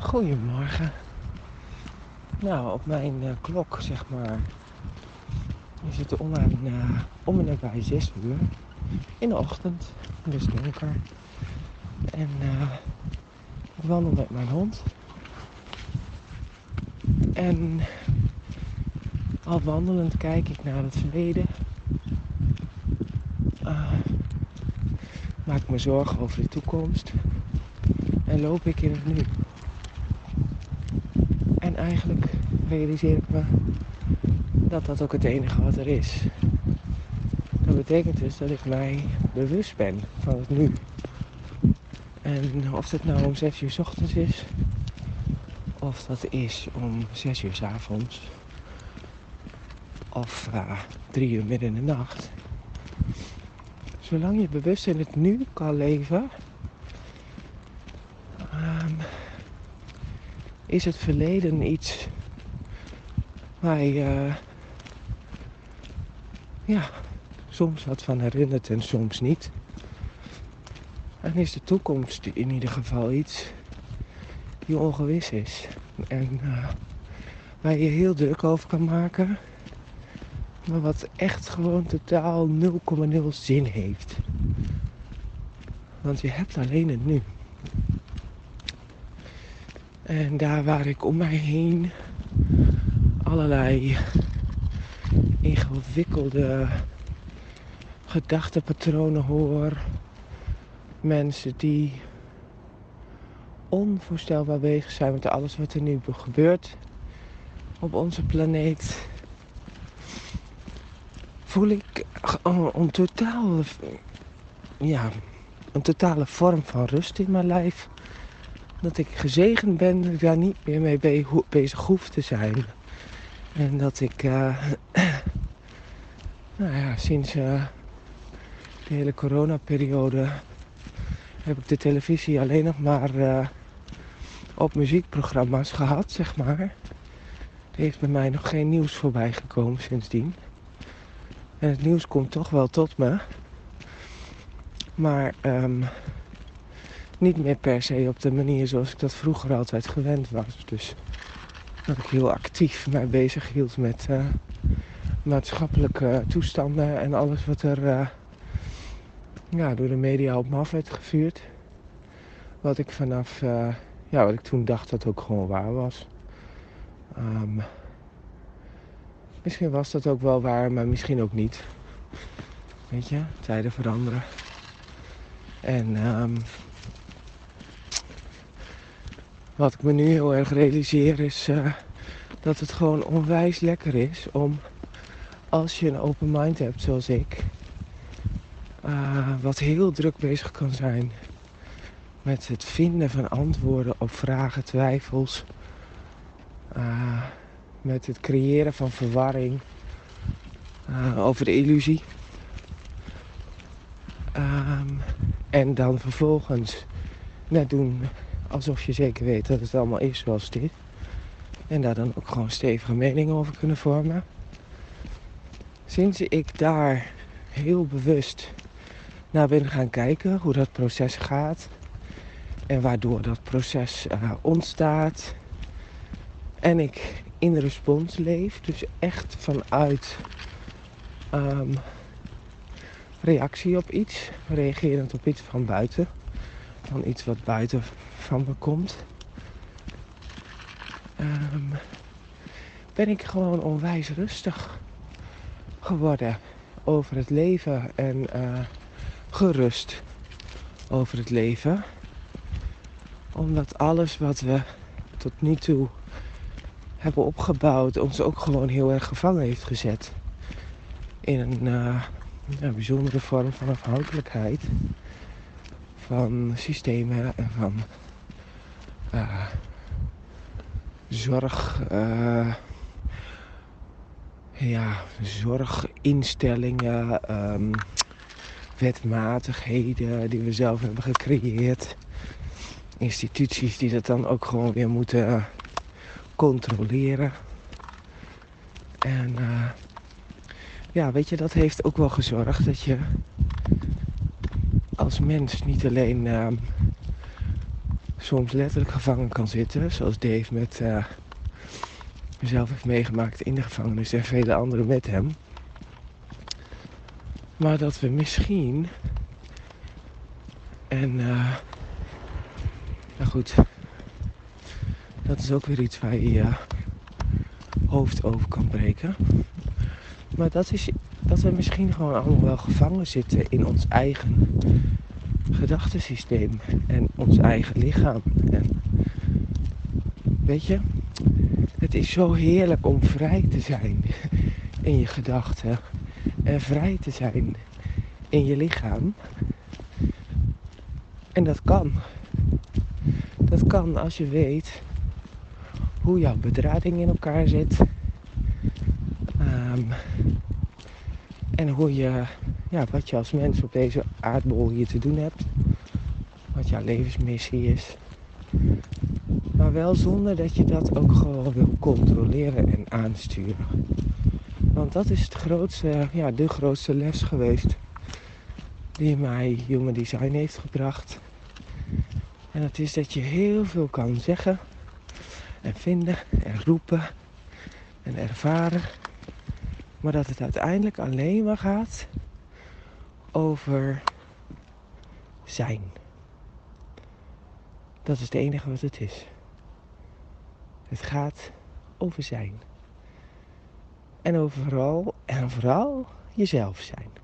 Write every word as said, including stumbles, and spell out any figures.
Goedemorgen. Nou, op mijn uh, klok, zeg maar, we zitten om en, uh, om en nabij zes uur in de ochtend. Het is donker. En uh, ik wandel met mijn hond. En al wandelend kijk ik naar het verleden. Uh, maak me zorgen over de toekomst. En loop ik in het nu. En eigenlijk realiseer ik me dat dat ook het enige wat er is. Dat betekent dus dat ik mij bewust ben van het nu. En of dat nou om zes uur 's ochtends is, of dat is om zes uur 's avonds, of uh, drie uur midden in de nacht. Zolang je bewust in het nu kan leven, um, is het verleden iets waar je uh, ja, soms wat van herinnert en soms niet. En is de toekomst in ieder geval iets die ongewis is. En uh, waar je heel druk over kan maken. Maar wat echt gewoon totaal nul komma nul zin heeft. Want je hebt alleen het nu. En daar waar ik om mij heen allerlei ingewikkelde gedachtenpatronen hoor. Mensen die onvoorstelbaar bezig zijn met alles wat er nu gebeurt op onze planeet. Voel ik een totale, ja, een totale vorm van rust in mijn lijf. Dat ik gezegend ben dat ik daar niet meer mee be- bezig hoef te zijn. En dat ik uh, nou ja, sinds uh, de hele coronaperiode heb ik de televisie alleen nog maar uh, op muziekprogramma's gehad, zeg maar. Er heeft bij mij nog geen nieuws voorbij gekomen sindsdien. En het nieuws komt toch wel tot me. Maar um, niet meer per se op de manier zoals ik dat vroeger altijd gewend was. Dus dat ik heel actief mij bezig hield met uh, maatschappelijke toestanden en alles wat er Uh, Ja, door de media op me af werd gevuurd. Wat ik vanaf, uh, ja, wat ik toen dacht dat ook gewoon waar was. Um, misschien was dat ook wel waar, maar misschien ook niet. Weet je, tijden veranderen. En um, wat ik me nu heel erg realiseer is uh, dat het gewoon onwijs lekker is om, als je een open mind hebt zoals ik, Uh, wat heel druk bezig kan zijn met het vinden van antwoorden op vragen, twijfels. Uh, met het creëren van verwarring uh, over de illusie. Um, en dan vervolgens net doen alsof je zeker weet dat het allemaal is zoals dit. En daar dan ook gewoon stevige meningen over kunnen vormen. Sinds ik daar heel bewust naar binnen gaan kijken hoe dat proces gaat en waardoor dat proces uh, ontstaat. En ik in de respons leef, dus echt vanuit um, reactie op iets, reagerend op iets van buiten, van iets wat buiten van me komt, um, ben ik gewoon onwijs rustig geworden over het leven en uh, gerust over het leven. Omdat alles wat we tot nu toe hebben opgebouwd ons ook gewoon heel erg gevangen heeft gezet. In een, uh, een bijzondere vorm van afhankelijkheid. Van systemen en van uh, zorg. Uh, Ja, zorginstellingen, um, wetmatigheden die we zelf hebben gecreëerd. Instituties die dat dan ook gewoon weer moeten controleren. En uh, ja, weet je, dat heeft ook wel gezorgd dat je als mens niet alleen um, soms letterlijk gevangen kan zitten. Zoals Dave met uh, zelf heeft meegemaakt in de gevangenis en vele anderen met hem. Maar dat we misschien... En uh, nou goed, dat is ook weer iets waar je je hoofd over kan breken. Maar dat is dat we misschien gewoon allemaal wel gevangen zitten in ons eigen gedachtesysteem en ons eigen lichaam. En weet je, het is zo heerlijk om vrij te zijn in je gedachten en vrij te zijn in je lichaam. En dat kan. Dat kan als je weet hoe jouw bedrading in elkaar zit. Um, en hoe je, ja, wat je als mens op deze aardbol hier te doen hebt. Wat jouw levensmissie is. Maar wel zonder dat je dat ook gewoon wil controleren en aansturen. Want dat is het grootste, ja, de grootste les geweest die mij Human Design heeft gebracht. En dat is dat je heel veel kan zeggen en vinden en roepen en ervaren. Maar dat het uiteindelijk alleen maar gaat over zijn. Dat is het enige wat het is. Het gaat over zijn. En overal en vooral jezelf zijn.